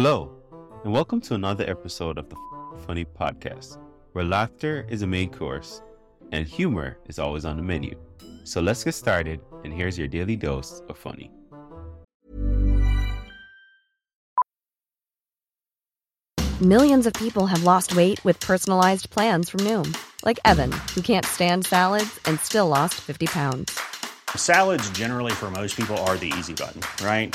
Hello, and welcome to another episode of the Funny Podcast, where laughter is a main course and humor is always on the menu. So let's get started, and here's your daily dose of funny. Millions of people have lost weight with personalized plans from Noom, like Evan, who can't stand salads and still lost 50 pounds. Salads generally for most people are the easy button, right?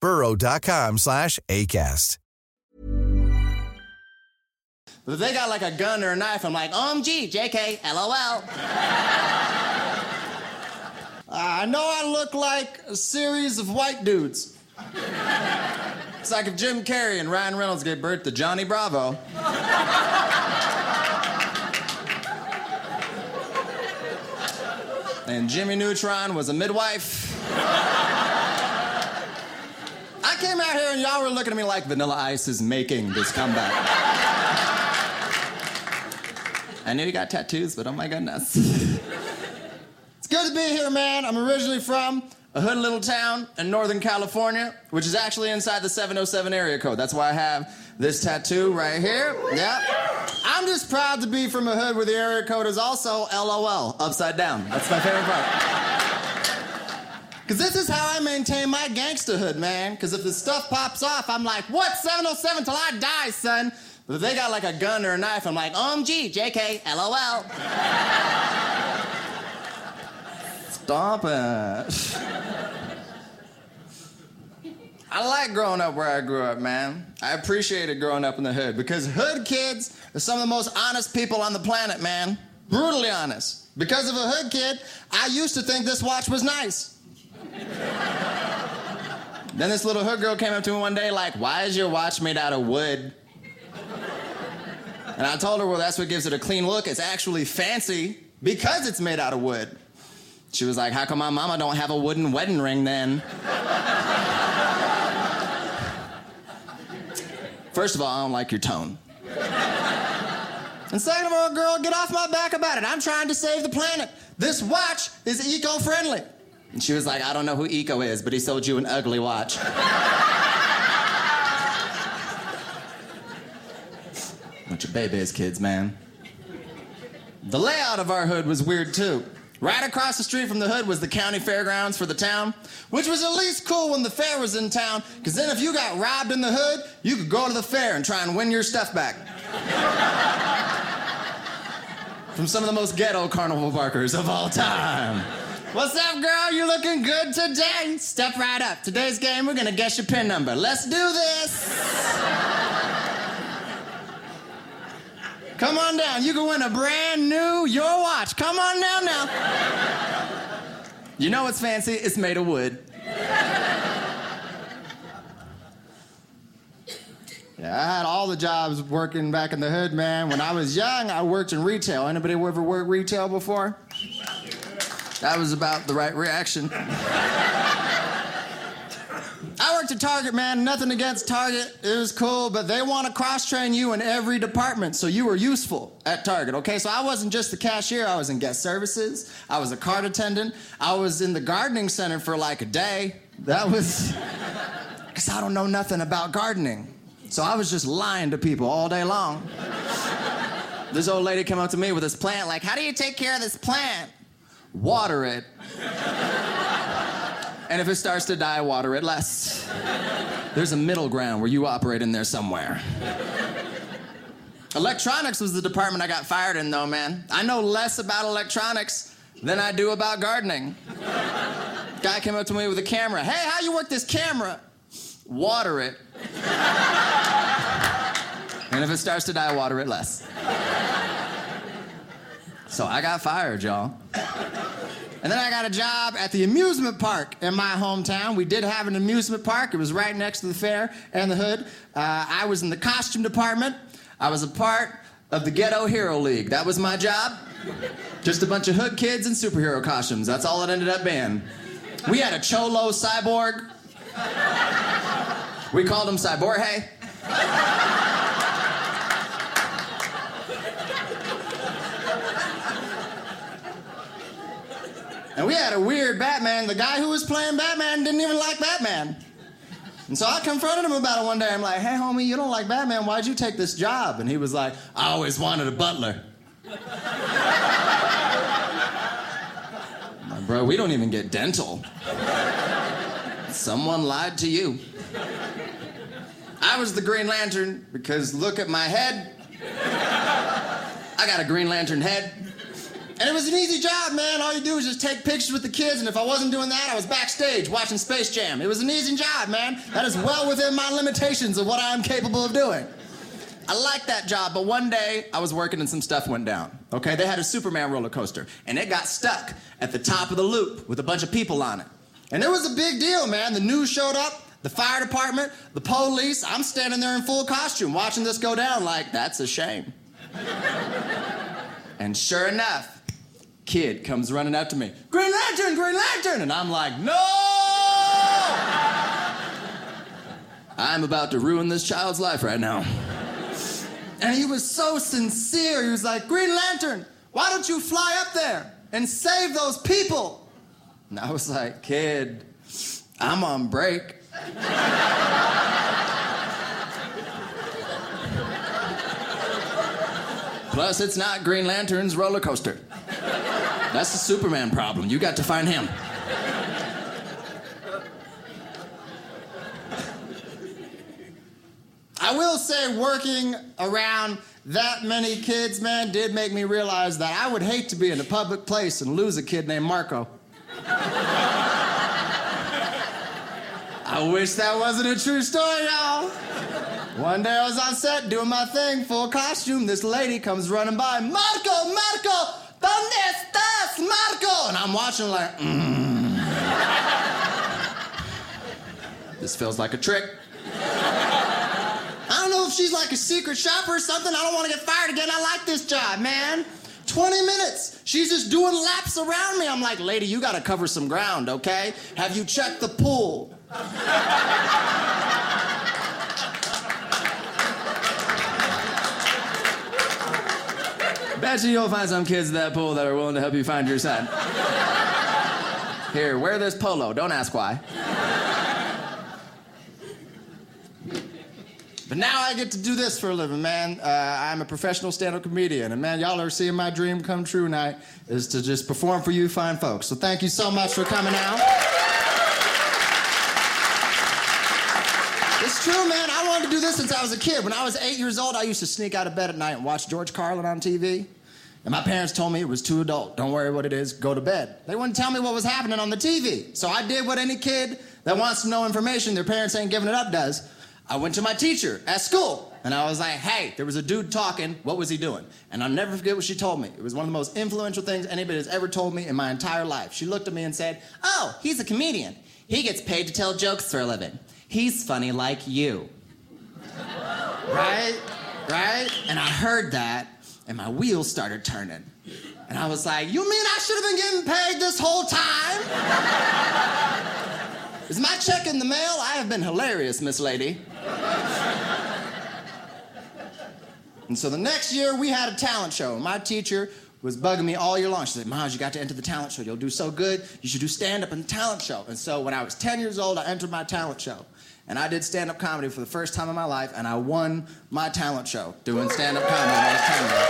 Burrow.com/ACAST. If they got like a gun or a knife, I'm like, OMG, JK, LOL. I know I look like a series of white dudes. It's like if Jim Carrey and Ryan Reynolds gave birth to Johnny Bravo. And Jimmy Neutron was a midwife. I came out here and y'all were looking at me like Vanilla Ice is making this comeback. I knew you got tattoos, but oh my goodness. It's good to be here, man. I'm originally from a hood little town in Northern California, which is actually inside the 707 area code. That's why I have this tattoo right here. Yeah. I'm just proud to be from a hood where the area code is also LOL, upside down. That's my favorite part. Cause this is how I maintain my gangsterhood, man. Cause if the stuff pops off, I'm like, what, 707 till I die, son? But if they got like a gun or a knife, I'm like, OMG, JK, LOL. Stop it. I like growing up where I grew up, man. I appreciated growing up in the hood because hood kids are some of the most honest people on the planet, man. Brutally honest. Because of a hood kid, I used to think this watch was nice. Then this little hood girl came up to me one day like, why is your watch made out of wood? And I told her, well, that's what gives it a clean look. It's actually fancy because it's made out of wood. She was like, how come my mama don't have a wooden wedding ring then? First of all, I don't like your tone. And second of all, girl, get off my back about it. I'm trying to save the planet. This watch is eco-friendly. And she was like, I don't know who Eco is, but he sold you an ugly watch. Bunch of babies, kids, man. The layout of our hood was weird, too. Right across the street from the hood was the county fairgrounds for the town, which was at least cool when the fair was in town, because then if you got robbed in the hood, you could go to the fair and try and win your stuff back. From some of the most ghetto carnival barkers of all time. What's up, girl? You looking good today? Step right up. Today's game, we're gonna guess your PIN number. Let's do this. Come on down. You can win a brand new your watch. Come on down now. You know what's fancy? It's made of wood. Yeah, I had all the jobs working back in the hood, man. When I was young, I worked in retail. Anybody ever worked retail before? That was about the right reaction. to Target, man. Nothing against Target. It was cool, but they want to cross-train you in every department, so you were useful at Target, okay? So I wasn't just the cashier. I was in guest services. I was a cart attendant. I was in the gardening center for like a day. That was... because I don't know nothing about gardening. So I was just lying to people all day long. This old lady came up to me with this plant, like, how do you take care of this plant? Water it. And if it starts to die, water it less. There's a middle ground where you operate in there somewhere. Electronics was the department I got fired in, though, man. I know less about electronics than I do about gardening. Guy came up to me with a camera. Hey, how you work this camera? Water it. And if it starts to die, water it less. So I got fired, y'all. And then I got a job at the amusement park in my hometown. We did have an amusement park. It was right next to the fair and the hood. I was in the costume department. I was a part of the Ghetto Hero League. That was my job. Just a bunch of hood kids in superhero costumes. That's all it ended up being. We had a cholo cyborg. We called him Cyborg. And we had a weird Batman. The guy who was playing Batman didn't even like Batman. And so I confronted him about it one day. I'm like, hey, homie, you don't like Batman. Why'd you take this job? And he was like, I always wanted a butler. I'm like, bro, we don't even get dental. Someone lied to you. I was the Green Lantern because look at my head. I got a Green Lantern head. And it was an easy job, man. All you do is just take pictures with the kids, and if I wasn't doing that, I was backstage watching Space Jam. It was an easy job, man. That is well within my limitations of what I am capable of doing. I liked that job, but one day I was working and some stuff went down. Okay, they had a Superman roller coaster, and it got stuck at the top of the loop with a bunch of people on it. And it was a big deal, man. The news showed up, the fire department, the police. I'm standing there in full costume watching this go down like, that's a shame. And sure enough, kid comes running up to me, Green Lantern, Green Lantern! And I'm like, no! I'm about to ruin this child's life right now. And he was so sincere. He was like, Green Lantern, why don't you fly up there and save those people? And I was like, kid, I'm on break. Plus, it's not Green Lantern's roller coaster. That's the Superman problem. You got to find him. I will say working around that many kids, man, did make me realize that I would hate to be in a public place and lose a kid named Marco. I wish that wasn't a true story, y'all. One day I was on set doing my thing, full costume. This lady comes running by, Marco, Marco! ¿Dónde estás, Marco? And I'm watching like, This feels like a trick. I don't know if she's like a secret shopper or something. I don't want to get fired again. I like this job, man. 20 minutes. She's just doing laps around me. I'm like, lady, you got to cover some ground, okay? Have you checked the pool? Bet you you'll find some kids at that pool that are willing to help you find your son. Here, wear this polo. Don't ask why. But now I get to do this for a living, man. I'm a professional stand-up comedian. And, man, y'all are seeing my dream come true tonight is to just perform for you fine folks. So thank you so much for coming out. It's true, man. I wanted to do this since I was a kid. When I was 8 years old, I used to sneak out of bed at night and watch George Carlin on TV. And my parents told me it was too adult. Don't worry what it is. Go to bed. They wouldn't tell me what was happening on the TV. So I did what any kid that wants to know information their parents ain't giving it up does. I went to my teacher at school, and I was like, hey, there was a dude talking. What was he doing? And I'll never forget what she told me. It was one of the most influential things anybody has ever told me in my entire life. She looked at me and said, oh, he's a comedian. He gets paid to tell jokes for a living. He's funny like you. Right? And I heard that, and my wheels started turning. And I was like, you mean I should have been getting paid this whole time? Is my check in the mail? I have been hilarious, Miss Lady. And so the next year, we had a talent show. My teacher was bugging me all year long. She said, Myles, you got to enter the talent show. You'll do so good. You should do stand-up in the talent show. And so when I was 10 years old, I entered my talent show. And I did stand-up comedy for the first time in my life, and I won my talent show doing stand-up comedy when I was 10 years old.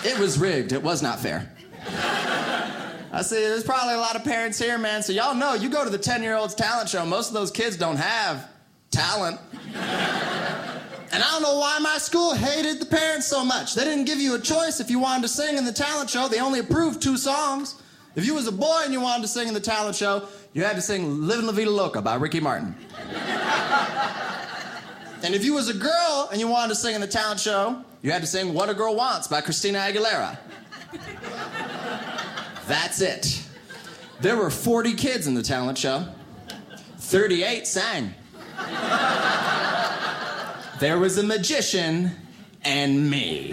Thank you. It was rigged. It was not fair. I see there's probably a lot of parents here, man, so y'all know you go to the 10-year-old's talent show, most of those kids don't have talent. And I don't know why my school hated the parents so much. They didn't give you a choice if you wanted to sing in the talent show. They only approved 2 songs. If you was a boy and you wanted to sing in the talent show, you had to sing Livin' La Vida Loca by Ricky Martin. And if you was a girl and you wanted to sing in the talent show, you had to sing What a Girl Wants by Christina Aguilera. That's it. There were 40 kids in the talent show. 38 sang. There was a magician and me.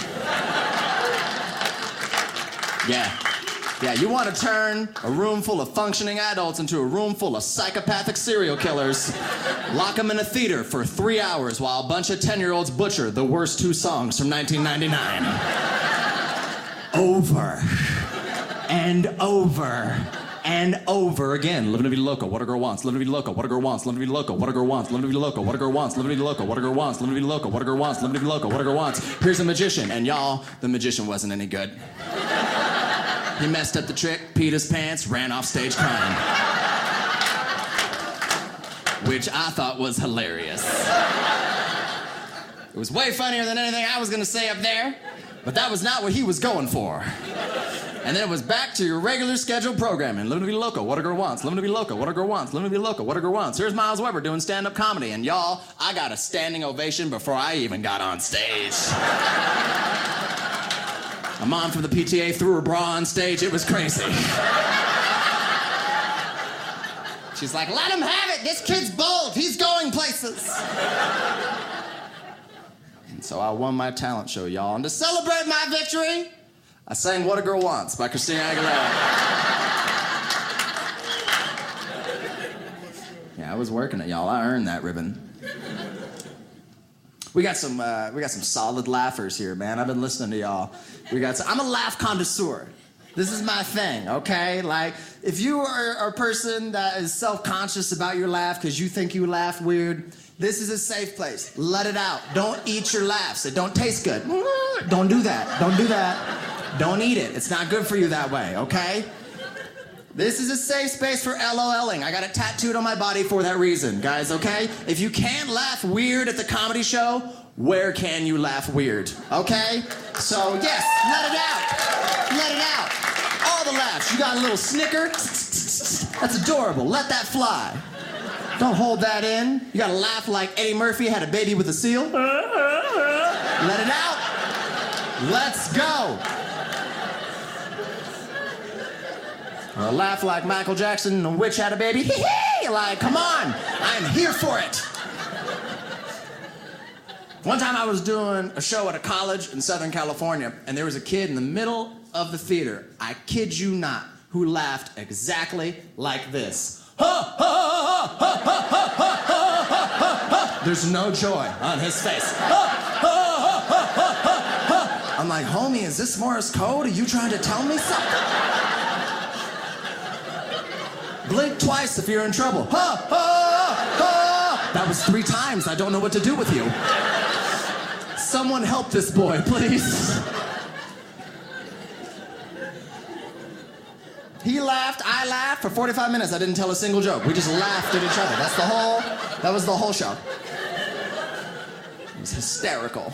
Yeah, you want to turn a room full of functioning adults into a room full of psychopathic serial killers, lock them in a theater for 3 hours while a bunch of 10-year-olds butcher the worst 2 songs from 1999. Over. And over and over again. Livin' La Vida Loca, what a girl wants. Livin' La Vida Loca, what a girl wants. Livin' La Vida Loca, what a girl wants. Livin' La Vida Loca, what a girl wants. Livin' La Vida Loca, what a girl wants. Livin' La Vida Loca, what a girl wants. Livin' La Vida Loca, what a girl wants. Here's a magician, and y'all, the magician wasn't any good. He messed up the trick, peed his pants, ran off stage crying, which I thought was hilarious. It was way funnier than anything I was gonna say up there, but that was not what he was going for. And then it was back to your regular scheduled programming. Livin' La Vida Loca, what a girl wants. Livin' La Vida Loca, what a girl wants. Livin' La Vida Loca, what a girl wants. Here's Myles Weber doing stand-up comedy, and y'all, I got a standing ovation before I even got on stage. A mom from the PTA threw her bra on stage. It was crazy. She's like, let him have it. This kid's bold. He's going places. And so I won my talent show, y'all. And to celebrate my victory, I sang What a Girl Wants by Christina Aguilera. Yeah, I was working it, y'all. I earned that ribbon. We got some solid laughers here, man. I've been listening to y'all. I'm a laugh connoisseur. This is my thing, okay? Like, if you are a person that is self-conscious about your laugh because you think you laugh weird, this is a safe place. Let it out. Don't eat your laughs. It don't taste good. Don't do that. Don't do that. Don't eat it. It's not good for you that way, okay? This is a safe space for LOLing. I got it tattooed on my body for that reason, guys, okay? If you can't laugh weird at the comedy show, where can you laugh weird, okay? So, yes, let it out. Let it out. All the laughs. You got a little snicker. That's adorable. Let that fly. Don't hold that in. You got to laugh like Eddie Murphy had a baby with a seal. Let it out. Let's go. Or a laugh like Michael Jackson and a witch had a baby. Hee hee! Like, come on, I'm here for it. One time I was doing a show at a college in Southern California, and there was a kid in the middle of the theater, I kid you not, who laughed exactly like this. Ha ha ha ha ha ha ha ha ha ha. There's no joy on his face. Ha ha ha ha ha ha. I'm like, homie, is this Morse code? Are you trying to tell me something? Blink twice if you're in trouble. Ha, ha, ha. That was 3 times. I don't know what to do with you. Someone help this boy, please. He laughed, I laughed. For 45 minutes, I didn't tell a single joke. We just laughed at each other. That was the whole show. It was hysterical.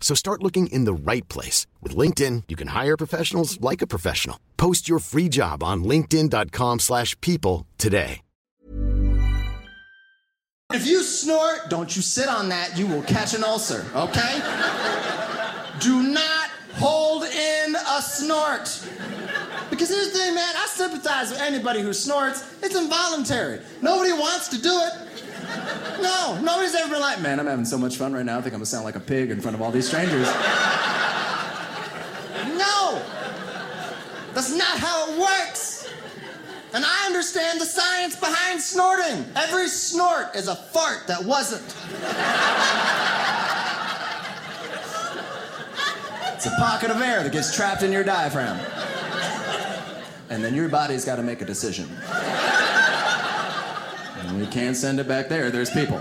So start looking in the right place. With LinkedIn, you can hire professionals like a professional. Post your free job on linkedin.com/people today. If you snort, don't you sit on that, you will catch an ulcer, okay? Do not hold in a snort. Because here's the thing, man, I sympathize with anybody who snorts. It's involuntary. Nobody wants to do it. No, nobody's ever been like, man, I'm having so much fun right now, I think I'm gonna sound like a pig in front of all these strangers. No! That's not how it works. And I understand the science behind snorting. Every snort is a fart that wasn't. It's a pocket of air that gets trapped in your diaphragm. And then your body's got to make a decision. And we can't send it back there. There's people.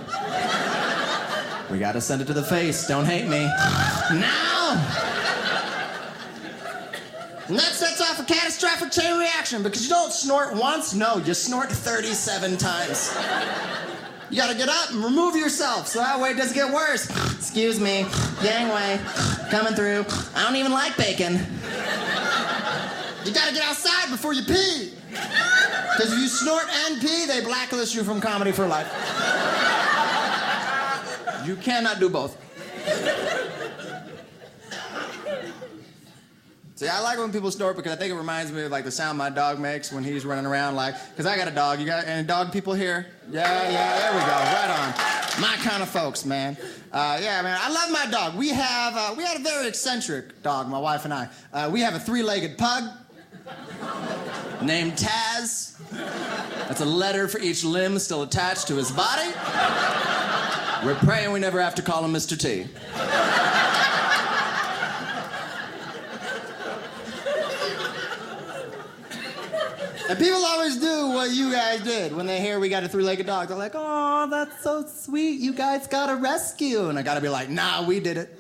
We got to send it to the face. Don't hate me. Now! And that sets off a catastrophic chain reaction because you don't snort once. No, you snort 37 times. You gotta get up and remove yourself so that way it doesn't get worse. Excuse me, gangway, coming through. I don't even like bacon. You gotta get outside before you pee. Because if you snort and pee, they blacklist you from comedy for life. You cannot do both. See, I like when people snort because I think it reminds me of like the sound my dog makes when he's running around like, because I got a dog, you got any dog people here? Yeah, there we go, right on. My kind of folks, man. Yeah, man, I love my dog. We had a very eccentric dog, my wife and I. We have a three-legged pug named Taz. That's a letter for each limb still attached to his body. We're praying we never have to call him Mr. T. And people always do what you guys did. When they hear we got a three-legged dog, they're like, oh, that's so sweet. You guys got a rescue. And I got to be like, nah, we did it.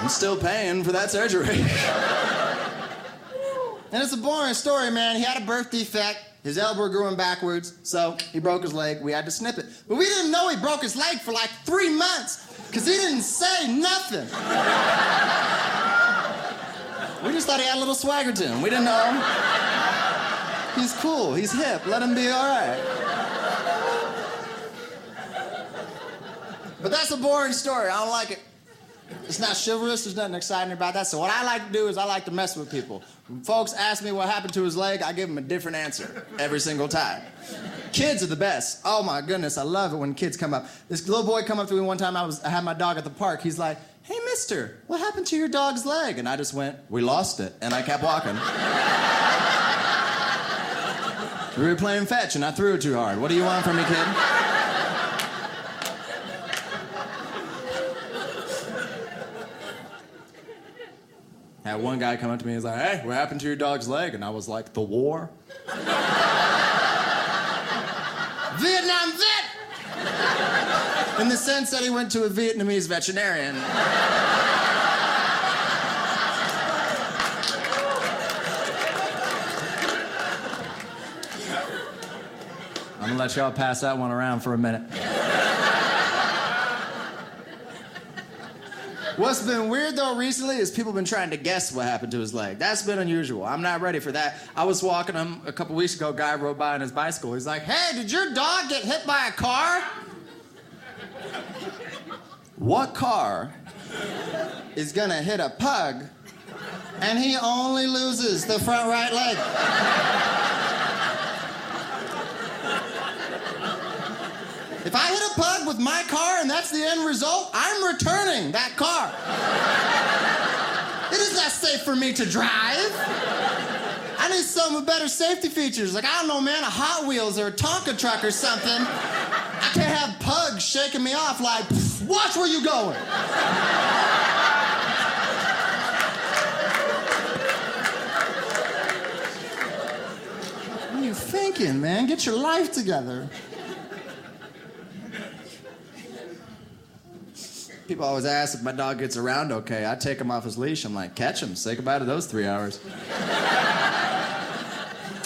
I'm still paying for that surgery. And it's a boring story, man. He had a birth defect. His elbow grew in backwards, so he broke his leg. We had to snip it. But we didn't know he broke his leg for like 3 months because he didn't say nothing. We just thought he had a little swagger to him. We didn't know him. He's cool. He's hip. Let him be all right. But that's a boring story. I don't like it. It's not chivalrous. There's nothing exciting about that. So what I like to do is I like to mess with people. When folks ask me what happened to his leg, I give them a different answer every single time. Kids are the best. Oh, my goodness. I love it when kids come up. This little boy come up to me one time. I had my dog at the park. He's like, hey, mister, what happened to your dog's leg? And I just went, we lost it. And I kept walking. We were playing fetch, and I threw it too hard. What do you want from me, kid? I had one guy come up to me and he's like, hey, what happened to your dog's leg? And I was like, the war? Vietnam vet! In the sense that he went to a Vietnamese veterinarian. I'm gonna let y'all pass that one around for a minute. What's been weird, though, recently is people have been trying to guess what happened to his leg. That's been unusual. I'm not ready for that. I was walking him a couple weeks ago. A guy rode by on his bicycle. He's like, hey, did your dog get hit by a car? What car is gonna hit a pug and he only loses the front right leg? If I hit a pug with my car and that's the end result, I'm returning that car. It is not safe for me to drive. I need something with better safety features. Like, I don't know, man, a Hot Wheels or a Tonka truck or something. I can't have pugs shaking me off like, watch where you going. thinking, man? Get your life together. People always ask if my dog gets around okay. I take him off his leash. I'm like, catch him. Say goodbye to those 3 hours.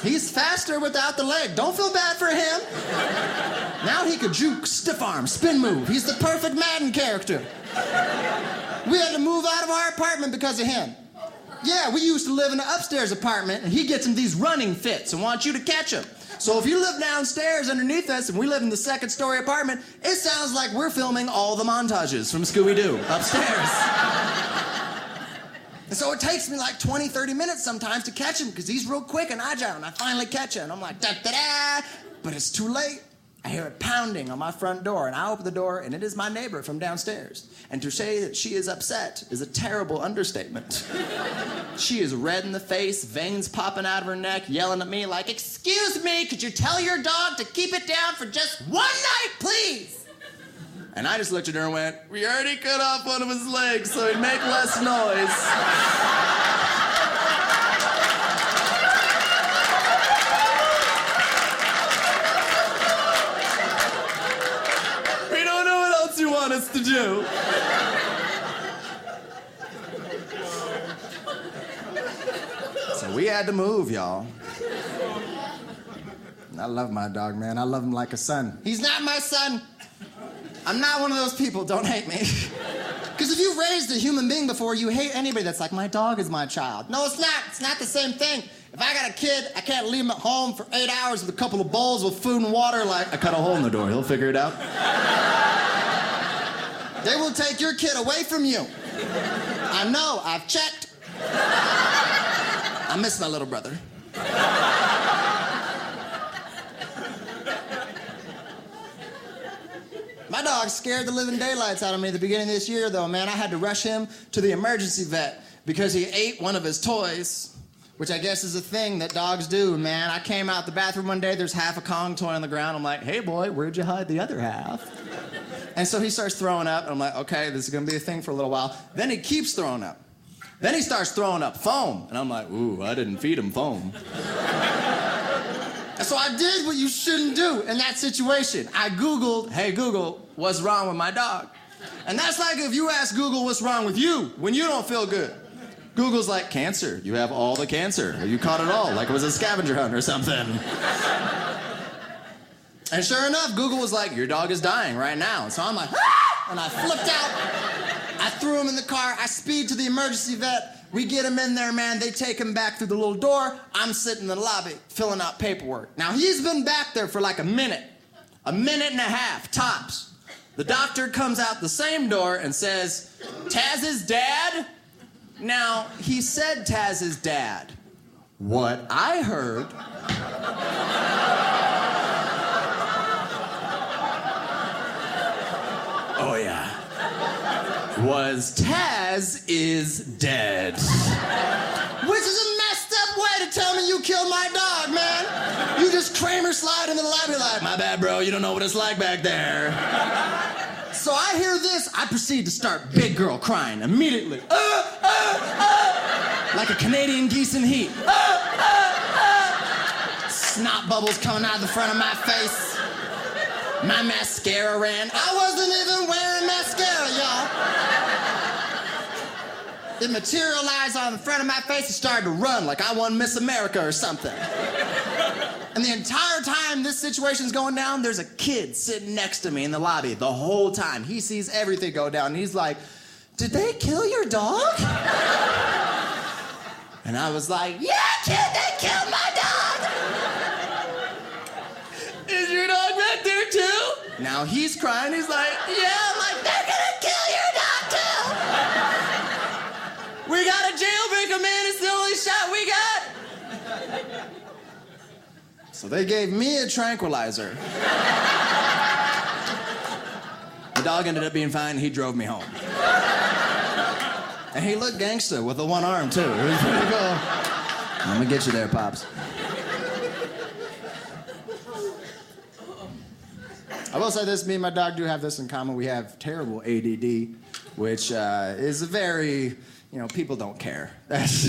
He's faster without the leg. Don't feel bad for him. Now he could juke, stiff arm, spin move. He's the perfect Madden character. We had to move out of our apartment because of him. Yeah, we used to live in an upstairs apartment, and he gets in these running fits and wants you to catch him. So if you live downstairs underneath us and we live in the second-story apartment, it sounds like we're filming all the montages from Scooby-Doo upstairs. And so it takes me like 20, 30 minutes sometimes to catch him because he's real quick and agile, and I finally catch him. And I'm like, da-da-da, but it's too late. I hear it pounding on my front door, and I open the door, and it is my neighbor from downstairs. And to say that she is upset is a terrible understatement. She is red in the face, veins popping out of her neck, yelling at me like, "Excuse me, could you tell your dog to keep it down for just one night, please?" And I just looked at her and went, "We already cut off one of his legs so he'd make less noise." Us to do. So we had to move, y'all. I love my dog, man. I love him like a son. He's not my son. I'm not one of those people. Don't hate me. Because if you raised a human being before, you hate anybody that's like, my dog is my child. No, it's not. It's not the same thing. If I got a kid, I can't leave him at home for 8 hours with a couple of bowls with food and water like, I cut a hole in the door. He'll figure it out. They will take your kid away from you. I know, I've checked. I miss my little brother. My dog scared the living daylights out of me at the beginning of this year, though, man. I had to rush him to the emergency vet because he ate one of his toys, which I guess is a thing that dogs do, man. I came out the bathroom one day, there's half a Kong toy on the ground. I'm like, hey, boy, where'd you hide the other half? And so he starts throwing up, and I'm like, okay, this is going to be a thing for a little while. Then he keeps throwing up. Then he starts throwing up foam. And I'm like, ooh, I didn't feed him foam. And so I did what you shouldn't do in that situation. I Googled, hey, Google, what's wrong with my dog? And that's like if you ask Google what's wrong with you when you don't feel good. Google's like, cancer. You have all the cancer. You caught it all, like it was a scavenger hunt or something. And sure enough, Google was like, your dog is dying right now. And so I'm like, ah! And I flipped out. I threw him in the car. I speed to the emergency vet. We get him in there, man. They take him back through the little door. I'm sitting in the lobby filling out paperwork. Now, he's been back there for like a minute and a half, tops. The doctor comes out the same door and says, Taz's dad? Now, he said Taz's dad. What I heard... Oh, yeah. Was Taz is dead. Which is a messed up way to tell me you killed my dog, man. You just Kramer slide into the lobby like, my bad, bro, you don't know what it's like back there. So I hear this, I proceed to start big girl crying immediately. Like a Canadian geese in heat. Snot bubbles coming out of the front of my face. My mascara ran. I wasn't even wearing mascara, y'all. It materialized on the front of my face and started to run like I won Miss America or something. And the entire time this situation's going down, there's a kid sitting next to me in the lobby the whole time. He sees everything go down, and he's like, did they kill your dog? And I was like, yeah, kid, they killed my dog! Is your dog back there? Now he's crying, he's like, yeah, I'm like, they're gonna kill your dog too! We got a jailbreak, man, it's the only shot we got! So they gave me a tranquilizer. The dog ended up being fine, he drove me home. And he looked gangster with the one arm too, it was pretty cool. I'm gonna get you there, Pops. I will say this, me and my dog do have this in common. We have terrible ADD, which is very, you know, people don't care. That's,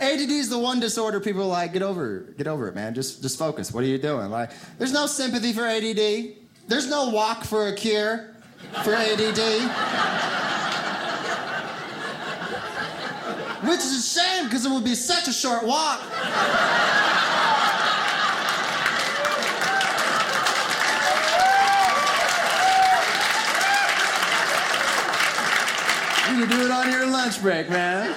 ADD is the one disorder people are like, get over it, man. Just focus. What are you doing? Like, there's no sympathy for ADD. There's no walk for a cure for ADD. Which is a shame, because it would be such a short walk. You do it on your lunch break, man.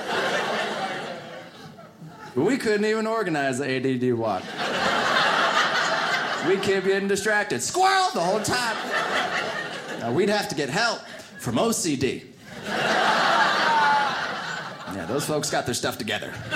But we couldn't even organize the ADD walk. We kept getting distracted. Squirrel the whole time. Now, we'd have to get help from OCD. Yeah, those folks got their stuff together. I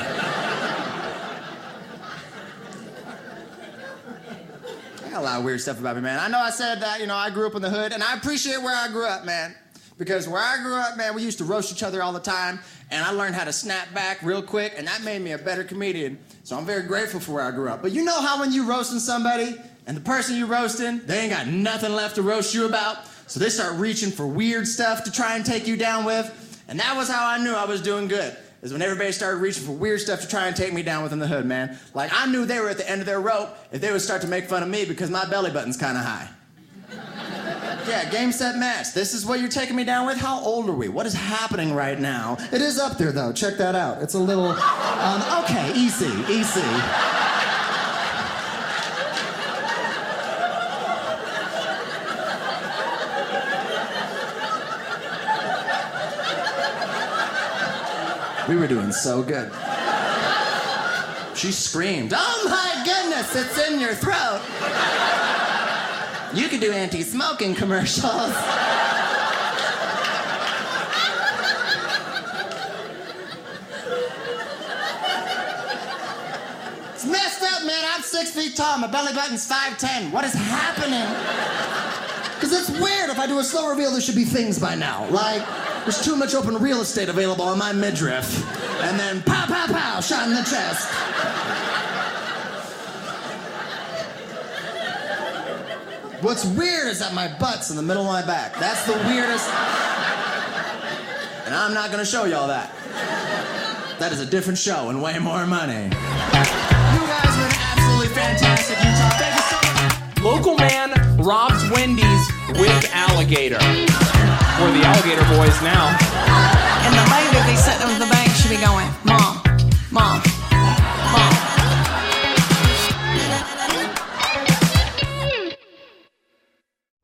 got a lot of weird stuff about me, man. I know I said that, I grew up in the hood, and I appreciate where I grew up, man. Because where I grew up, man, we used to roast each other all the time, and I learned how to snap back real quick, and that made me a better comedian. So I'm very grateful for where I grew up. But you know how when you roasting somebody, and the person you roasting, they ain't got nothing left to roast you about, so they start reaching for weird stuff to try and take you down with, and that was how I knew I was doing good, is when everybody started reaching for weird stuff to try and take me down with in the hood, man. Like, I knew they were at the end of their rope if they would start to make fun of me because my belly button's kind of high. Yeah, game, set, match. This is what you're taking me down with? How old are we? What is happening right now? It is up there, though. Check that out. It's a little... okay, easy. We were doing so good. She screamed, "Oh my goodness, it's in your throat!" You could do anti-smoking commercials. It's messed up, man. I'm 6 feet tall. My belly button's 5'10". What is happening? Because it's weird. If I do a slow reveal, there should be things by now. Like, there's too much open real estate available on my midriff. And then pow, pow, pow, shot in the chest. What's weird is that my butt's in the middle of my back. That's the weirdest. And I'm not gonna show y'all that. That is a different show and way more money. You guys were absolutely fantastic, Utah. Thank you so much. Local man robs Wendy's with alligator. We're the alligator boys now. And the lady they sent them in the bank should be going, "Mom, Mom, Mom."